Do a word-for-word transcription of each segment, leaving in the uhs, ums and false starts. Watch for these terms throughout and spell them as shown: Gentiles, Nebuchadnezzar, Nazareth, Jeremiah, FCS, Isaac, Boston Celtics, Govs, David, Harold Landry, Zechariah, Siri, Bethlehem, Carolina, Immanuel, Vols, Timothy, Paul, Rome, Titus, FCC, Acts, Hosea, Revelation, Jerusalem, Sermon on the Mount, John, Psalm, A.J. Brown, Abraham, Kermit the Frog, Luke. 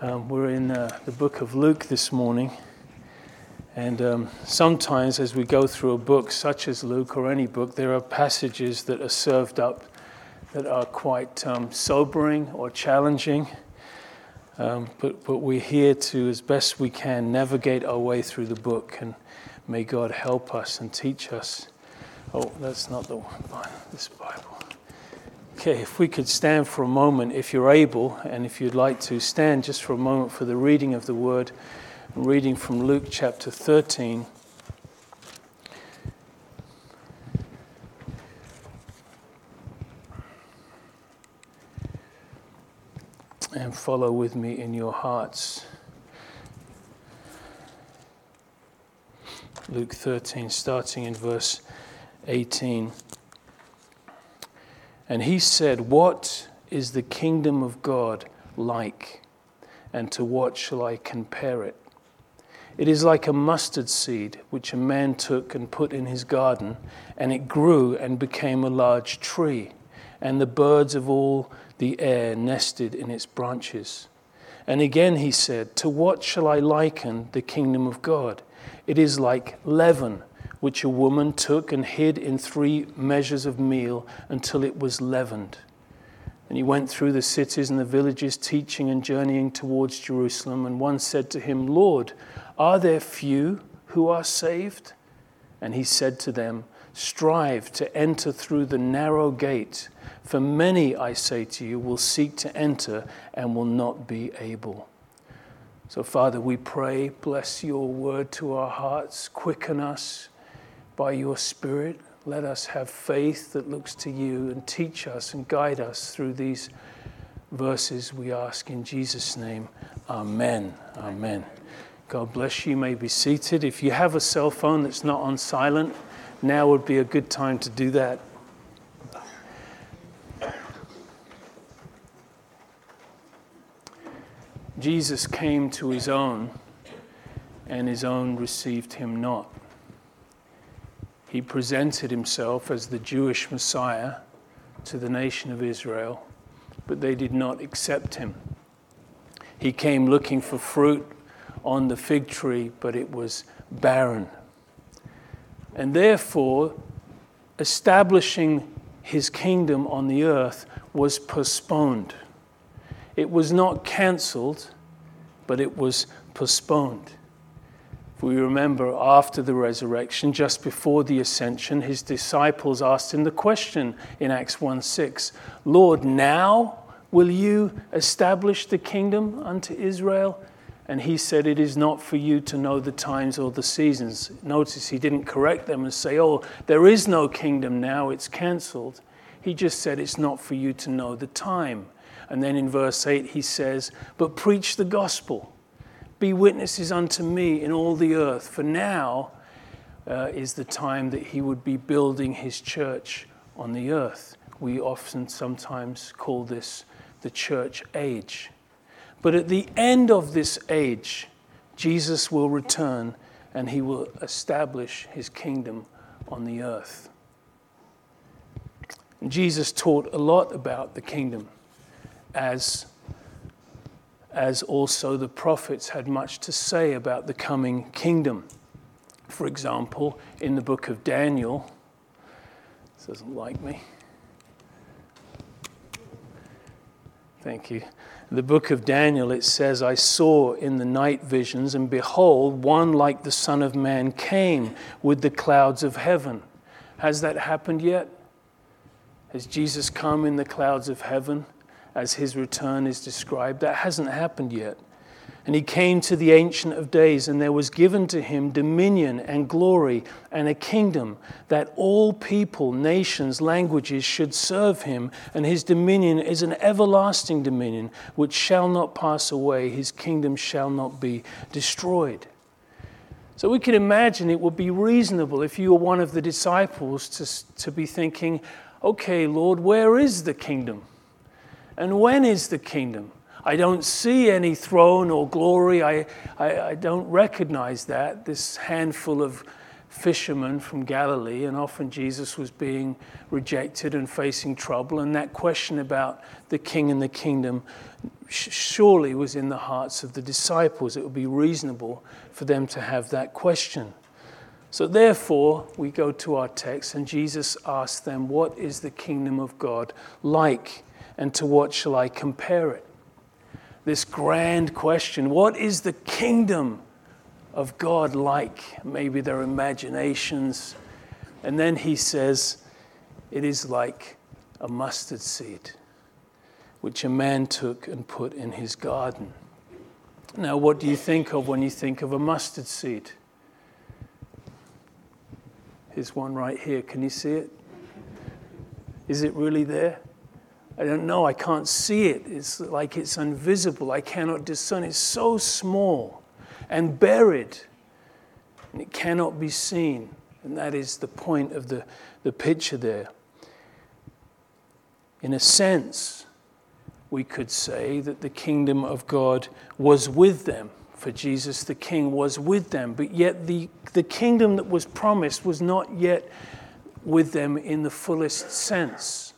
Um, we're in uh, the book of Luke this morning, and um, sometimes as we go through a book such as Luke or any book, there are passages that are served up that are quite um, sobering or challenging, um, but, but we're here to, as best we can, navigate our way through the book, and may God help us and teach us. Oh, that's not the one, this Bible. Okay, if we could stand for a moment, if you're able, and if you'd like to, stand just for a moment for the reading of the Word, reading from Luke chapter thirteen. And follow with me in your hearts. Luke thirteen, starting in verse eighteen. And he said, "What is the kingdom of God like? And to what shall I compare it? It is like a mustard seed, which a man took and put in his garden, and it grew and became a large tree, and the birds of all the air nested in its branches." And again he said, "To what shall I liken the kingdom of God? It is like leaven, which a woman took and hid in three measures of meal until it was leavened." And he went through the cities and the villages, teaching and journeying towards Jerusalem. And one said to him, "Lord, are there few who are saved?" And he said to them, "Strive to enter through the narrow gate, for many, I say to you, will seek to enter and will not be able." So, Father, we pray, bless your word to our hearts, quicken us by your Spirit. Let us have faith that looks to you, and teach us and guide us through these verses, we ask in Jesus' name. Amen. Amen. God bless you. You may be seated. If you have a cell phone that's not on silent, now would be a good time to do that. Jesus came to his own, and his own received him not. He presented himself as the Jewish Messiah to the nation of Israel, but they did not accept him. He came looking for fruit on the fig tree, but it was barren. And therefore, establishing his kingdom on the earth was postponed. It was not cancelled, but it was postponed. We remember after the resurrection, just before the ascension, his disciples asked him the question in Acts one six, "Lord, now will you establish the kingdom unto Israel?" And he said, "It is not for you to know the times or the seasons." Notice he didn't correct them and say, "Oh, there is no kingdom now, it's cancelled." He just said, "It's not for you to know the time." And then in verse eight he says, "But preach the gospel. Be witnesses unto me in all the earth," for now uh, is the time that he would be building his church on the earth. We often sometimes call this the church age. But at the end of this age, Jesus will return and he will establish his kingdom on the earth. Jesus taught a lot about the kingdom, as as also the prophets had much to say about the coming kingdom. For example, in the book of Daniel, this doesn't like me. Thank you. In the book of Daniel, it says, "I saw in the night visions, and behold, one like the Son of Man came with the clouds of heaven." Has that happened yet? Has Jesus come in the clouds of heaven, as his return is described? That hasn't happened yet. "And he came to the Ancient of Days, and there was given to him dominion and glory and a kingdom, that all people, nations, languages should serve him. And his dominion is an everlasting dominion, which shall not pass away. His kingdom shall not be destroyed." So we can imagine it would be reasonable if you were one of the disciples to, to be thinking, "Okay, Lord, where is the kingdom? And when is the kingdom? I don't see any throne or glory. I, I, I don't recognize that. This handful of fishermen from Galilee, and often Jesus was being rejected and facing trouble, and that question about the king and the kingdom surely was in the hearts of the disciples. It would be reasonable for them to have that question. So therefore, we go to our text, and Jesus asks them, what is the kingdom of God like, and to what shall I compare it? This grand question, what is the kingdom of God like? Maybe their imaginations. And then he says, it is like a mustard seed, which a man took and put in his garden. Now, what do you think of when you think of a mustard seed? Here's one right here. Can you see it? Is it really there? I don't know. I can't see it. It's like it's invisible. I cannot discern. It's so small and buried, and it cannot be seen. And that is the point of the, the picture there. In a sense, we could say that the kingdom of God was with them, for Jesus the King was with them, but yet the, the kingdom that was promised was not yet with them in the fullest sense.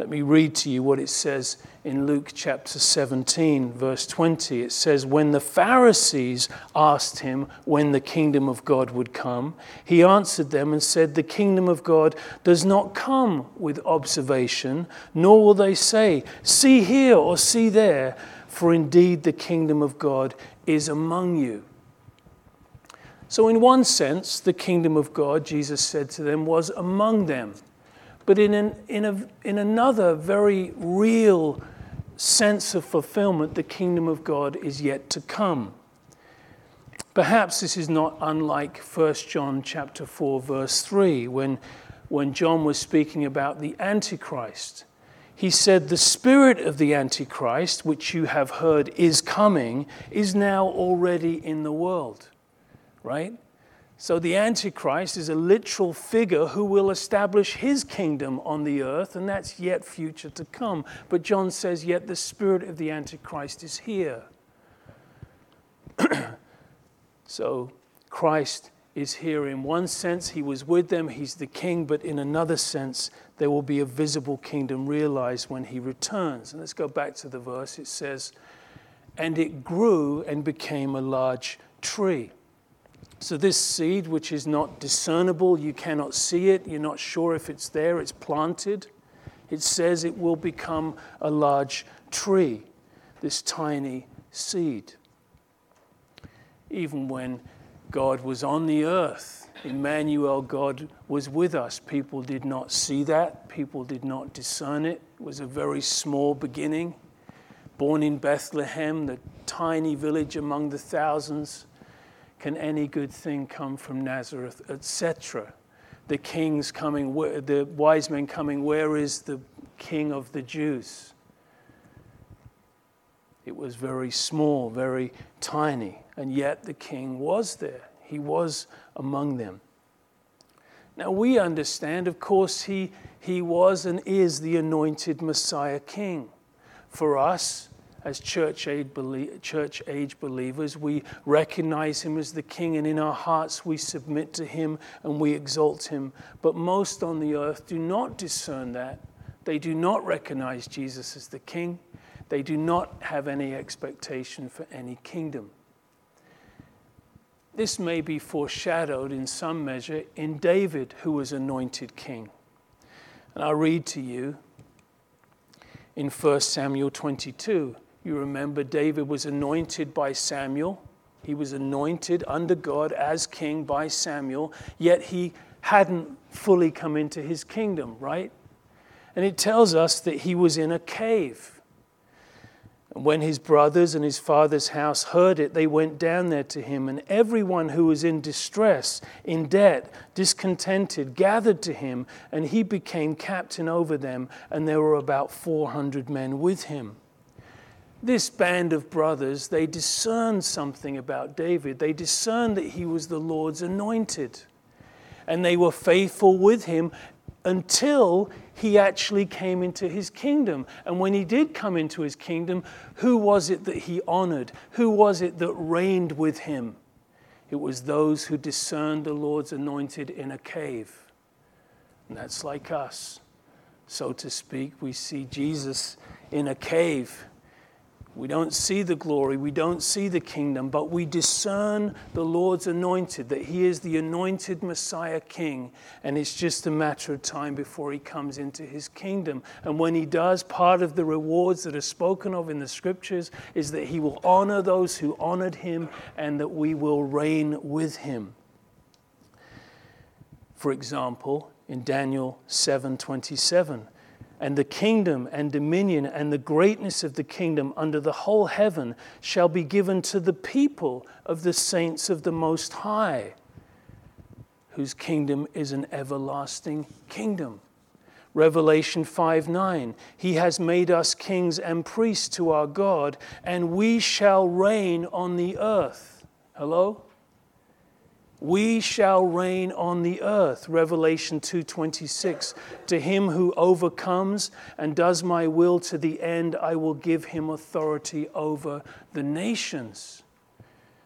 Let me read to you what it says in Luke chapter seventeen, verse twenty. It says, when the Pharisees asked him when the kingdom of God would come, he answered them and said, the kingdom of God does not come with observation, nor will they say, see here or see there, for indeed the kingdom of God is among you. So in one sense, the kingdom of God, Jesus said to them, was among them. But in an, in a, in another very real sense of fulfillment, the kingdom of God is yet to come. Perhaps this is not unlike First John chapter four, verse three, when, when John was speaking about the Antichrist. He said, the spirit of the Antichrist, which you have heard is coming, is now already in the world, right? So the Antichrist is a literal figure who will establish his kingdom on the earth, and that's yet future to come. But John says, yet the spirit of the Antichrist is here. So Christ is here in one sense. He was with them. He's the king. But in another sense, there will be a visible kingdom realized when he returns. And let's go back to the verse. It says, and it grew and became a large tree. So this seed, which is not discernible, you cannot see it, you're not sure if it's there, it's planted. It says it will become a large tree, this tiny seed. Even when God was on the earth, Immanuel, God was with us. People did not see that. People did not discern it. It was a very small beginning. Born in Bethlehem, the tiny village among the thousands. Can any good thing come from Nazareth, et cetera. The king's coming, the wise men coming, where is the king of the Jews? It was very small, very tiny, and yet the king was there. He was among them. Now we understand, of course, he, he was and is the anointed Messiah king. For us, as church age believers, we recognize him as the king, and in our hearts we submit to him and we exalt him. But most on the earth do not discern that. They do not recognize Jesus as the king. They do not have any expectation for any kingdom. This may be foreshadowed in some measure in David, who was anointed king. And I'll read to you in First Samuel twenty-two. You remember David was anointed by Samuel. He was anointed under God as king by Samuel, yet he hadn't fully come into his kingdom, right? And it tells us that he was in a cave. And when his brothers and his father's house heard it, they went down there to him, and everyone who was in distress, in debt, discontented, gathered to him, and he became captain over them, and there were about four hundred men with him. This band of brothers, they discerned something about David. They discerned that he was the Lord's anointed, and they were faithful with him until he actually came into his kingdom. And when he did come into his kingdom, who was it that he honored? Who was it that reigned with him? It was those who discerned the Lord's anointed in a cave. And that's like us. So to speak, we see Jesus in a cave. We don't see the glory, we don't see the kingdom, but we discern the Lord's anointed, that he is the anointed Messiah King, and it's just a matter of time before he comes into his kingdom. And when he does, part of the rewards that are spoken of in the scriptures is that he will honor those who honored him and that we will reign with him. For example, in Daniel seven twenty-seven, and the kingdom and dominion and the greatness of the kingdom under the whole heaven shall be given to the people of the saints of the Most High, whose kingdom is an everlasting kingdom. Revelation five nine, he has made us kings and priests to our God, and we shall reign on the earth. Hello? We shall reign on the earth, Revelation two twenty-six. To him who overcomes and does my will to the end, I will give him authority over the nations.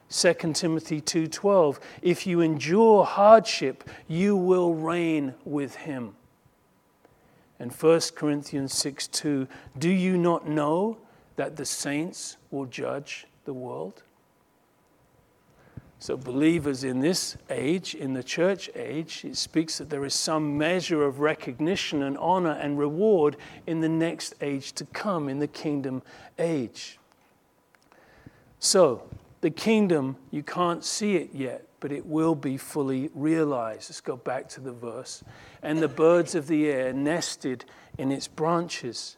Second Timothy two twelve. If you endure hardship, you will reign with him. And First Corinthians six two. Do you not know that the saints will judge the world? So believers in this age, in the church age, it speaks that there is some measure of recognition and honor and reward in the next age to come, in the kingdom age. So the kingdom, you can't see it yet, but it will be fully realized. Let's go back to the verse. And the birds of the air nested in its branches.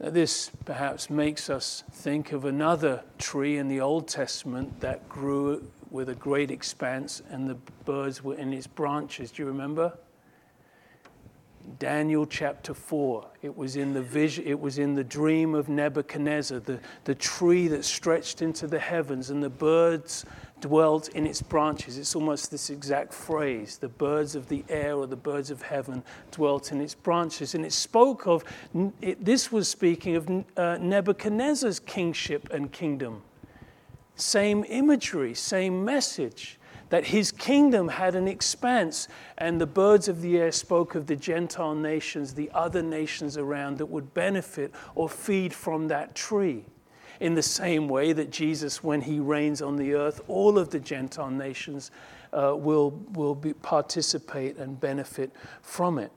Now, this perhaps makes us think of another tree in the Old Testament that grew with a great expanse and the birds were in its branches. Do you remember? Daniel chapter four. It was in the vision, it was in the dream of Nebuchadnezzar, the, the tree that stretched into the heavens and the birds dwelt in its branches. It's almost this exact phrase, the birds of the air or the birds of heaven dwelt in its branches. And it spoke of, it, this was speaking of uh, Nebuchadnezzar's kingship and kingdom. Same imagery, same message, that his kingdom had an expanse, and the birds of the air spoke of the Gentile nations, the other nations around that would benefit or feed from that tree. In the same way that Jesus, when he reigns on the earth, all of the Gentile nations uh, will, will be, participate and benefit from it.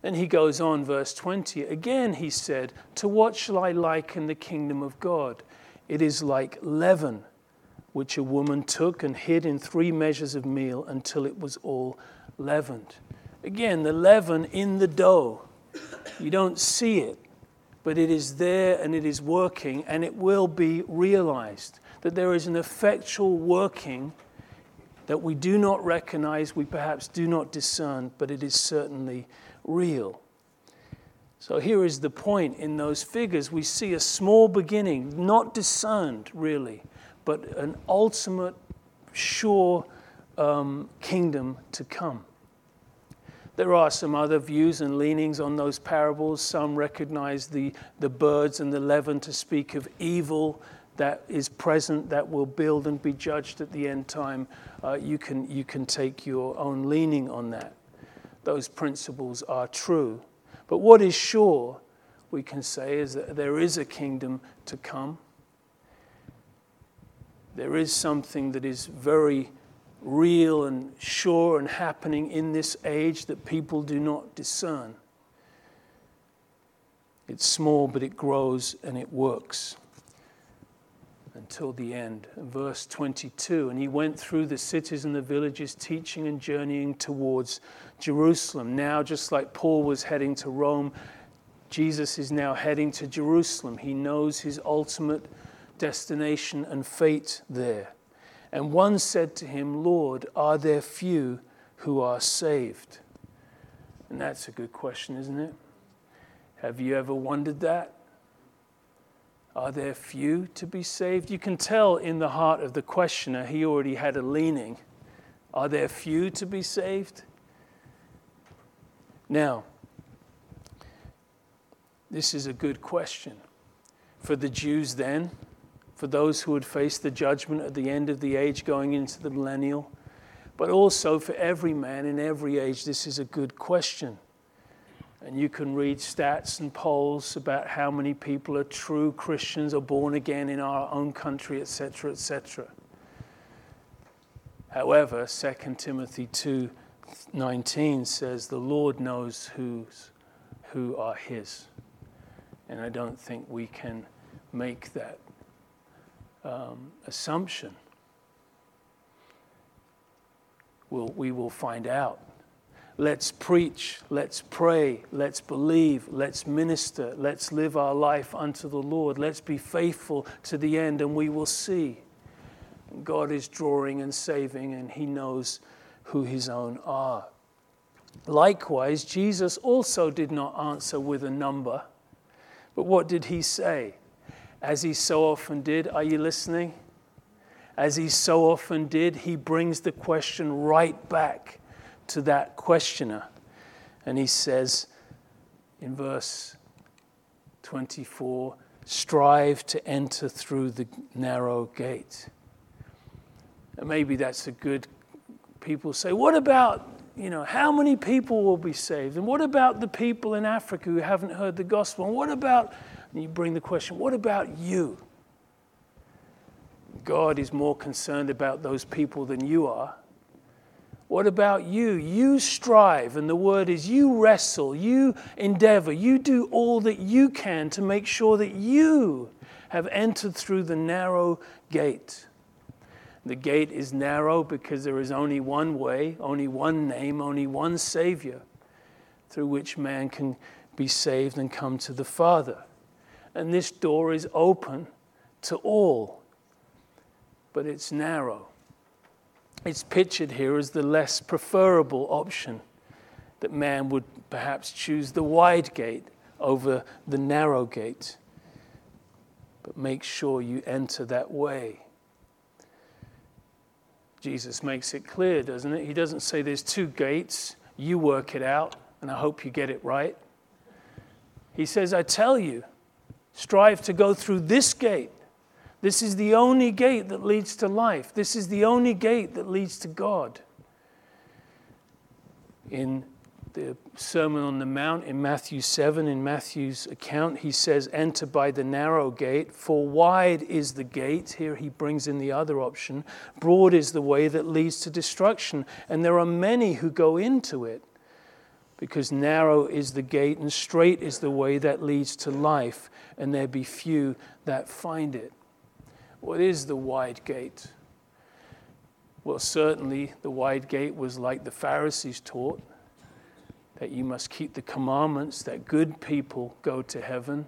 Then he goes on, verse twenty. Again he said, to what shall I liken the kingdom of God? It is like leaven, which a woman took and hid in three measures of meal until it was all leavened. Again, the leaven in the dough. You don't see it, but it is there and it is working, and it will be realized that there is an effectual working that we do not recognize, we perhaps do not discern, but it is certainly real. So here is the point in those figures. We see a small beginning, not discerned really, but an ultimate, sure um, kingdom to come. There are some other views and leanings on those parables. Some recognize the, the birds and the leaven to speak of evil that is present, that will build and be judged at the end time. Uh, you can, you can take your own leaning on that. Those principles are true. But what is sure, we can say, is that there is a kingdom to come. There is something that is very real and sure and happening in this age that people do not discern. It's small, but it grows and it works until the end. And verse twenty-two, and he went through the cities and the villages, teaching and journeying towards Jerusalem. Now, just like Paul was heading to Rome, Jesus is now heading to Jerusalem. He knows his ultimate destination and fate there. And one said to him, Lord, are there few who are saved? And that's a good question, isn't it? Have you ever wondered that? Are there few to be saved? You can tell in the heart of the questioner, he already had a leaning. Are there few to be saved? Now, this is a good question. For the Jews then, for those who would face the judgment at the end of the age going into the millennial, but also for every man in every age. This is a good question. And you can read stats and polls about how many people are true Christians or born again in our own country, et cetera, et cetera. However, Second Timothy two nineteen says the Lord knows who's, who are his. And I don't think we can make that um, assumption. We'll, we will find out. Let's preach, let's pray, let's believe, let's minister, let's live our life unto the Lord. Let's be faithful to the end, and we will see. God is drawing and saving, and he knows who his own are. Likewise, Jesus also did not answer with a number. But what did he say? As he so often did, are you listening? As he so often did, he brings the question right back to that questioner. And he says in verse twenty-four, strive to enter through the narrow gate. And maybe that's a good, people say, what about, you know, how many people will be saved? And what about the people in Africa who haven't heard the gospel? And what about, and you bring the question, what about you? God is more concerned about those people than you are. What about you? You strive, and the word is you wrestle, you endeavor, you do all that you can to make sure that you have entered through the narrow gate. The gate is narrow because there is only one way, only one name, only one Savior through which man can be saved and come to the Father. And this door is open to all, but it's narrow. It's pictured here as the less preferable option, that man would perhaps choose the wide gate over the narrow gate. But make sure you enter that way. Jesus makes it clear, doesn't it? He doesn't say there's two gates, you work it out, and I hope you get it right. He says, I tell you, strive to go through this gate. This is the only gate that leads to life. This is the only gate that leads to God. In the Sermon on the Mount, in Matthew seven, in Matthew's account, he says, enter by the narrow gate, for wide is the gate. Here he brings in the other option. Broad is the way that leads to destruction, and there are many who go into it, because narrow is the gate and straight is the way that leads to life, and there be few that find it. What is the wide gate? Well, certainly the wide gate was like the Pharisees taught, that you must keep the commandments, that good people go to heaven.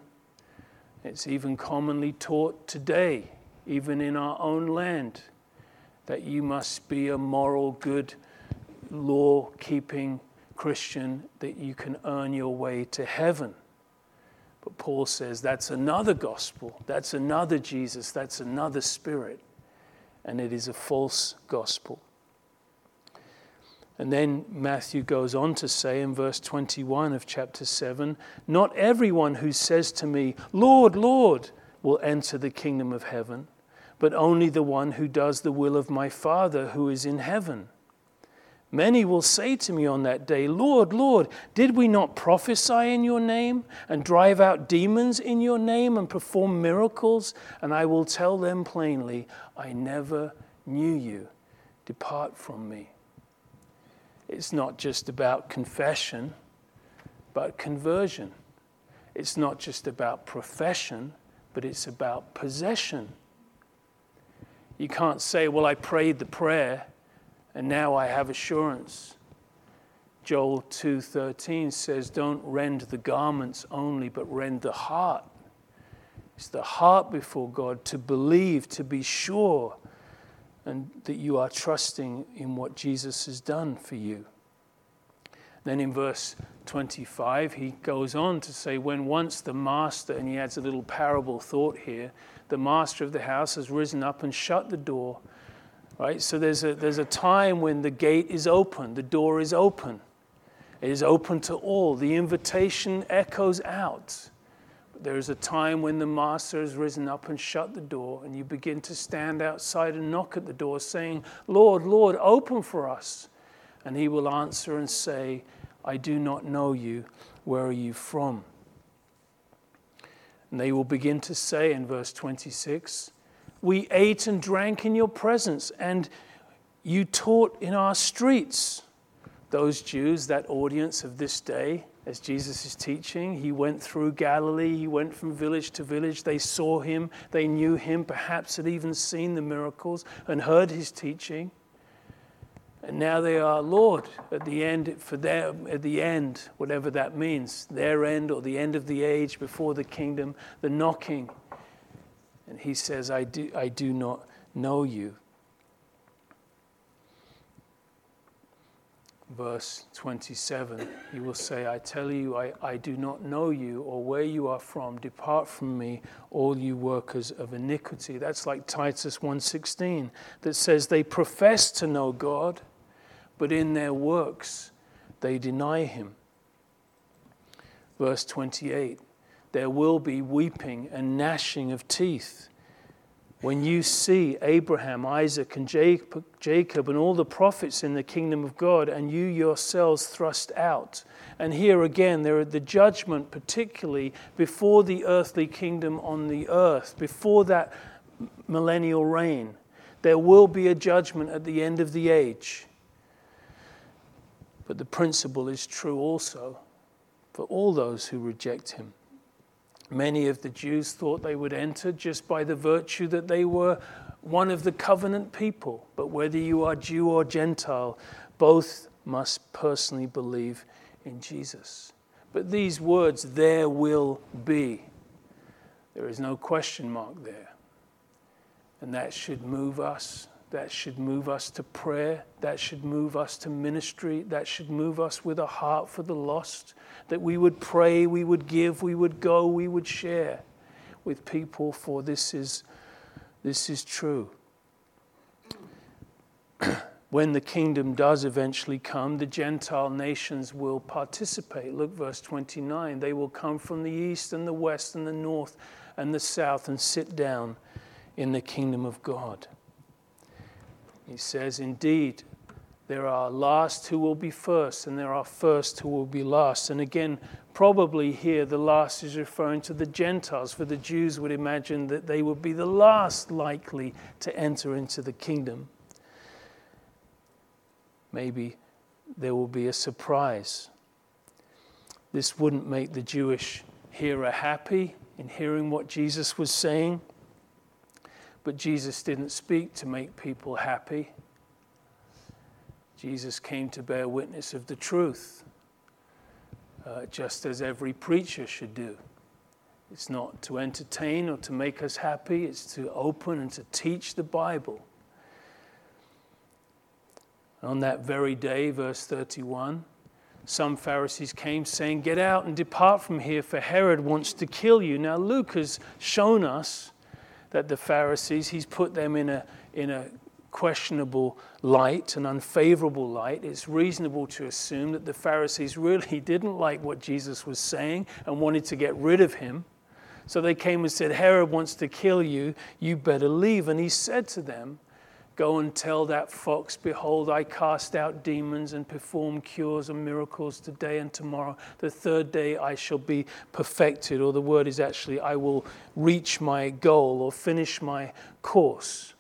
It's even commonly taught today, even in our own land, that you must be a moral, good, law-keeping Christian, that you can earn your way to heaven. But Paul says that's another gospel, that's another Jesus, that's another spirit, and it is a false gospel. And then Matthew goes on to say in verse twenty-one of chapter seven, not everyone who says to me, Lord, Lord, will enter the kingdom of heaven, but only the one who does the will of my Father who is in heaven. Many will say to me on that day, Lord, Lord, did we not prophesy in your name and drive out demons in your name and perform miracles? And I will tell them plainly, I never knew you. Depart from me. It's not just about confession, but conversion. It's not just about profession, but it's about possession. You can't say, well, I prayed the prayer, and now I have assurance. Joel two thirteen says, don't rend the garments only, but rend the heart. It's the heart before God to believe, to be sure, and that you are trusting in what Jesus has done for you. Then in verse twenty-five, he goes on to say, when once the master, and he adds a little parable thought here, the master of the house has risen up and shut the door. Right, so there's a, there's a time when the gate is open, the door is open. It is open to all. The invitation echoes out. There's a time when the master has risen up and shut the door, and you begin to stand outside and knock at the door saying, Lord, Lord, open for us. And he will answer and say, I do not know you. Where are you from? And they will begin to say in verse twenty-six, we ate and drank in your presence, and you taught in our streets. Those Jews, that audience of this day, as Jesus is teaching, he went through Galilee, he went from village to village. They saw him, they knew him, perhaps had even seen the miracles and heard his teaching. And now they are, Lord, at the end, for their, at the end, whatever that means, their end or the end of the age before the kingdom, the knocking. And he says, I do, I do not know you. Verse twenty-seven, he will say, I tell you, I, I do not know you or where you are from. Depart from me, all you workers of iniquity. That's like Titus one sixteen that says they profess to know God, but in their works they deny him. Verse twenty-eight, there will be weeping and gnashing of teeth. When you see Abraham, Isaac, and Jacob and all the prophets in the kingdom of God, and you yourselves thrust out. And here again, there are the judgment, particularly before the earthly kingdom on the earth, before that millennial reign. There will be a judgment at the end of the age. But the principle is true also for all those who reject him. Many of the Jews thought they would enter just by the virtue that they were one of the covenant people. But whether you are Jew or Gentile, both must personally believe in Jesus. But these words, there will be, there is no question mark there. And that should move us. That should move us to prayer. That should move us to ministry. That should move us with a heart for the lost. That we would pray, we would give, we would go, we would share with people, for this is, this is true. When the kingdom does eventually come, the Gentile nations will participate. Look, verse twenty-nine. They will come from the east and the west and the north and the south and sit down in the kingdom of God. He says, indeed, there are last who will be first, and there are first who will be last. And again, probably here the last is referring to the Gentiles, for the Jews would imagine that they would be the last likely to enter into the kingdom. Maybe there will be a surprise. This wouldn't make the Jewish hearer happy in hearing what Jesus was saying. But Jesus didn't speak to make people happy. Jesus came to bear witness of the truth, uh, just as every preacher should do. It's not to entertain or to make us happy, it's to open and to teach the Bible. On that very day, verse thirty-one, some Pharisees came saying, get out and depart from here, for Herod wants to kill you. Now Luke has shown us that the Pharisees, he's put them in a in a questionable light, an unfavorable light. It's reasonable to assume that the Pharisees really didn't like what Jesus was saying and wanted to get rid of him. So they came and said, Herod wants to kill you, you better leave. And he said to them, go and tell that fox, behold, I cast out demons and perform cures and miracles today and tomorrow. The third day I shall be perfected. Or the word is actually, I will reach my goal or finish my course.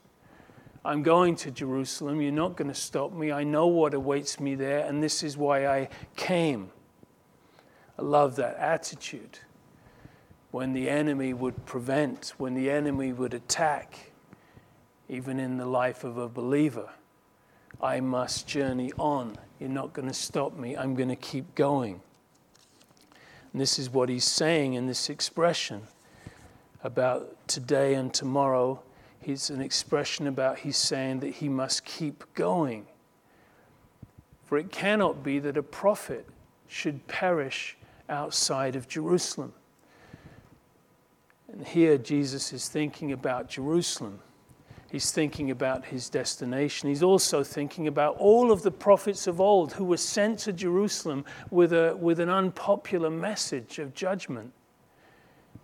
I'm going to Jerusalem. You're not going to stop me. I know what awaits me there, and this is why I came. I love that attitude. When the enemy would prevent, when the enemy would attack, even in the life of a believer, I must journey on. You're not going to stop me. I'm going to keep going. And this is what he's saying in this expression about today and tomorrow. It's an expression about he's saying that he must keep going. For it cannot be that a prophet should perish outside of Jerusalem. And here Jesus is thinking about Jerusalem. He's thinking about his destination. He's also thinking about all of the prophets of old who were sent to Jerusalem with a with an unpopular message of judgment.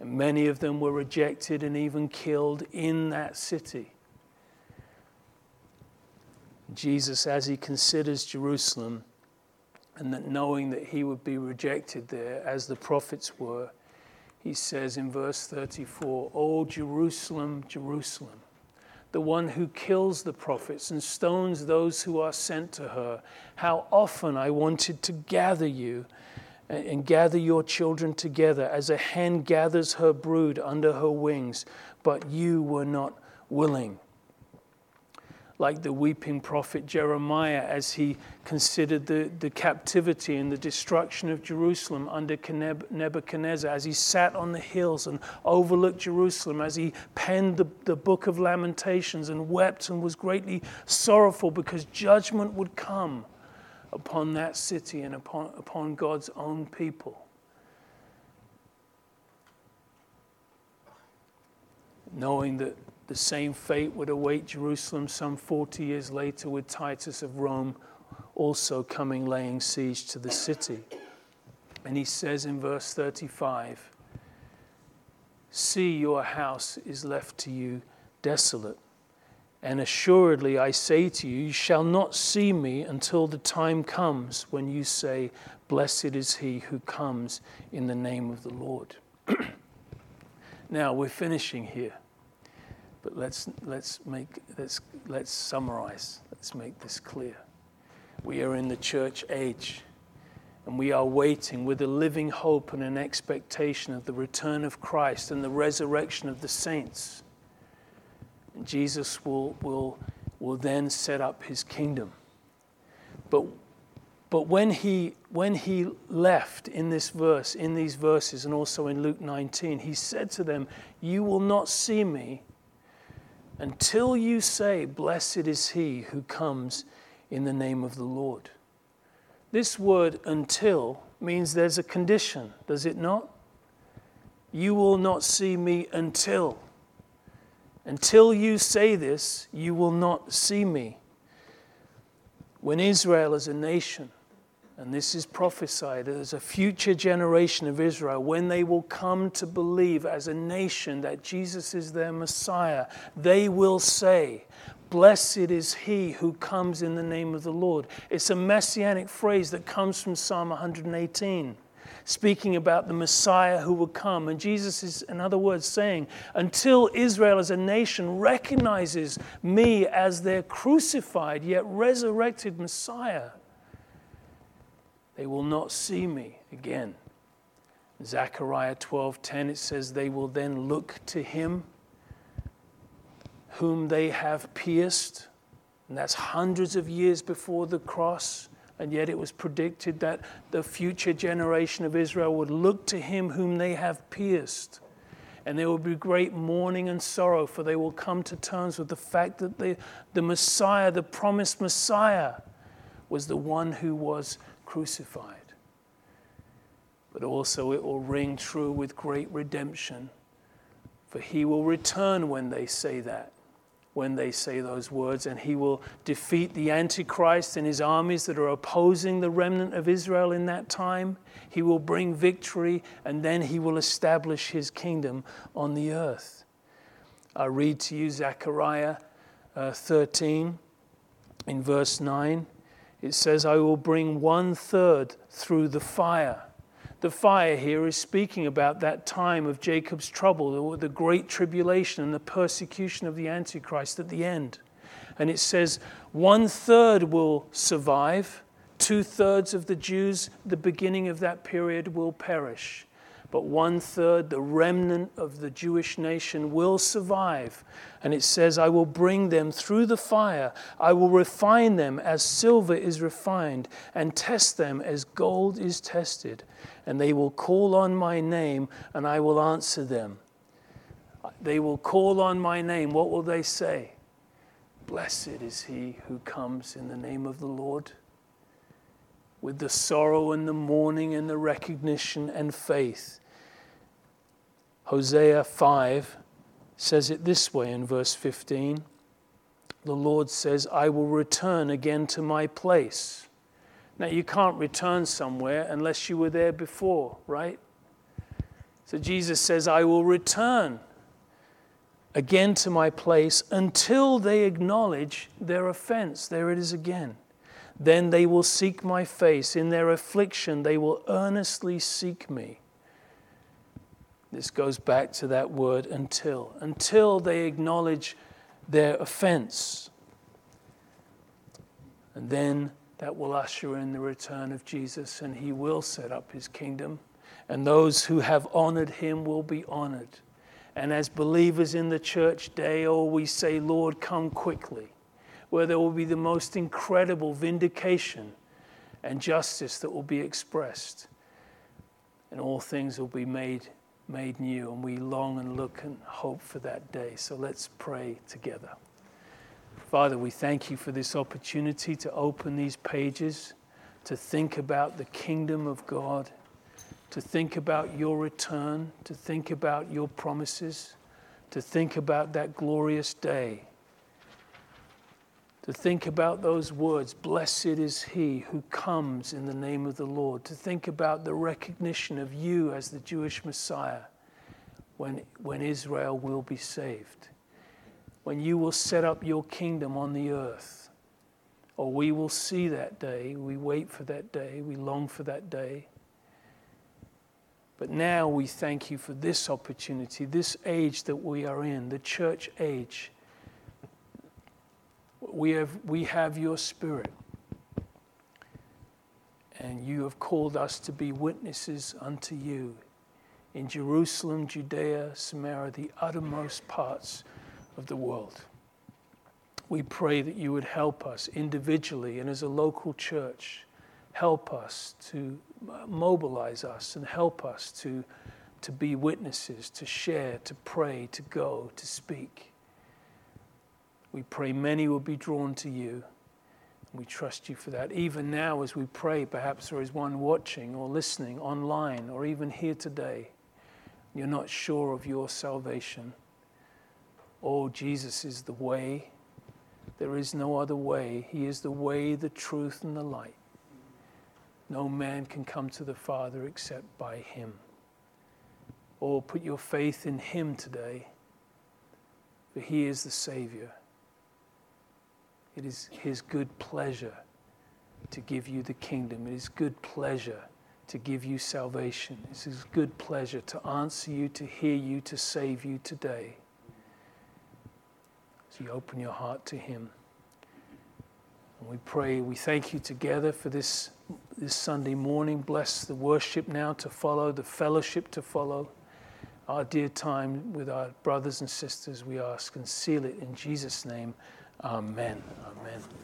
And many of them were rejected and even killed in that city. Jesus, as he considers Jerusalem, and that knowing that he would be rejected there as the prophets were, he says in verse thirty-four, "O Jerusalem, Jerusalem, the one who kills the prophets and stones those who are sent to her, how often I wanted to gather you and gather your children together as a hen gathers her brood under her wings, but you were not willing." Like the weeping prophet Jeremiah, as he considered the, the captivity and the destruction of Jerusalem under Nebuchadnezzar, as he sat on the hills and overlooked Jerusalem, as he penned the, the book of Lamentations and wept and was greatly sorrowful because judgment would come upon that city and upon, upon God's own people. Knowing that the same fate would await Jerusalem some forty years later, with Titus of Rome also coming laying siege to the city. And he says in verse thirty-five, "See, your house is left to you desolate. And assuredly I say to you, you shall not see me until the time comes when you say, 'Blessed is he who comes in the name of the Lord.'" Now we're finishing here. But let's let's make let's let's summarize. Let's make this clear. We are in the church age, and we are waiting with a living hope and an expectation of the return of Christ and the resurrection of the saints. And Jesus will will will then set up his kingdom. But but when he when he left in this verse, in these verses, and also in Luke nineteen, he said to them, "You will not see me until you say, 'Blessed is he who comes in the name of the Lord.'" This word "until" means there's a condition, does it not? You will not see me until. Until you say this, you will not see me. When Israel as a nation, and this is prophesied as a future generation of Israel, when they will come to believe as a nation that Jesus is their Messiah, they will say, "Blessed is he who comes in the name of the Lord." It's a messianic phrase that comes from Psalm one hundred eighteen, speaking about the Messiah who will come. And Jesus is, in other words, saying, until Israel as a nation recognizes me as their crucified yet resurrected Messiah, they will not see me again. Zechariah twelve ten, it says, "They will then look to him whom they have pierced." And that's hundreds of years before the cross. And yet it was predicted that the future generation of Israel would look to him whom they have pierced. And there will be great mourning and sorrow, for they will come to terms with the fact that the, the Messiah, the promised Messiah, was the one who was crucified. But also it will ring true with great redemption, for he will return when they say that, when they say those words, and he will defeat the Antichrist and his armies that are opposing the remnant of Israel in that time. He will bring victory, and then he will establish his kingdom on the earth. I read to you Zechariah uh, thirteen in verse nine. It says, "I will bring one third through the fire." The fire here is speaking about that time of Jacob's trouble, the great tribulation and the persecution of the Antichrist at the end. And it says, one third will survive, two thirds of the Jews, the beginning of that period, will perish. But one third, the remnant of the Jewish nation, will survive. And it says, "I will bring them through the fire. I will refine them as silver is refined, and test them as gold is tested. And they will call on my name, and I will answer them." They will call on my name. What will they say? "Blessed is he who comes in the name of the Lord." With the sorrow and the mourning and the recognition and faith. Hosea five says it this way in verse fifteen. The Lord says, "I will return again to my place." Now you can't return somewhere unless you were there before, right? So Jesus says, I will return again to my place until they acknowledge their offense. There it is again. Then they will seek my face. In their affliction, they will earnestly seek me. This goes back to that word until. Until they acknowledge their offense. And then that will usher in the return of Jesus, and he will set up his kingdom. And those who have honored him will be honored. And as believers in the church day, oh, we say, Lord, come quickly, where there will be the most incredible vindication and justice that will be expressed. And all things will be made, made new, and we long and look and hope for that day. So let's pray together. Father, we thank you for this opportunity to open these pages, to think about the kingdom of God, to think about your return, to think about your promises, to think about that glorious day, to think about those words, blessed is he who comes in the name of the Lord, to think about the recognition of you as the Jewish Messiah when, when Israel will be saved, when you will set up your kingdom on the earth. Or we will see that day, we wait for that day, we long for that day. But now we thank you for this opportunity, this age that we are in, the church age. We have, we have your Spirit. And you have called us to be witnesses unto you in Jerusalem, Judea, Samaria, the uttermost parts of the world. We pray that you would help us individually and as a local church. Help us to mobilize us and help us to, to be witnesses, to share, to pray, to go, to speak. We pray many will be drawn to you. We trust you for that. Even now as we pray, perhaps there is one watching or listening online or even here today. You're not sure of your salvation. Oh, Jesus is the way. There is no other way. He is the way, the truth, and the light. No man can come to the Father except by him. Oh, put your faith in him today, for he is the Savior. It is his good pleasure to give you the kingdom. It is good pleasure to give you salvation. It is his good pleasure to answer you, to hear you, to save you today. So you open your heart to him. And we pray, we thank you together for this This Sunday morning. Bless the worship now to follow, the fellowship to follow, our dear time with our brothers and sisters, we ask and seal it in Jesus' name. Amen. Amen.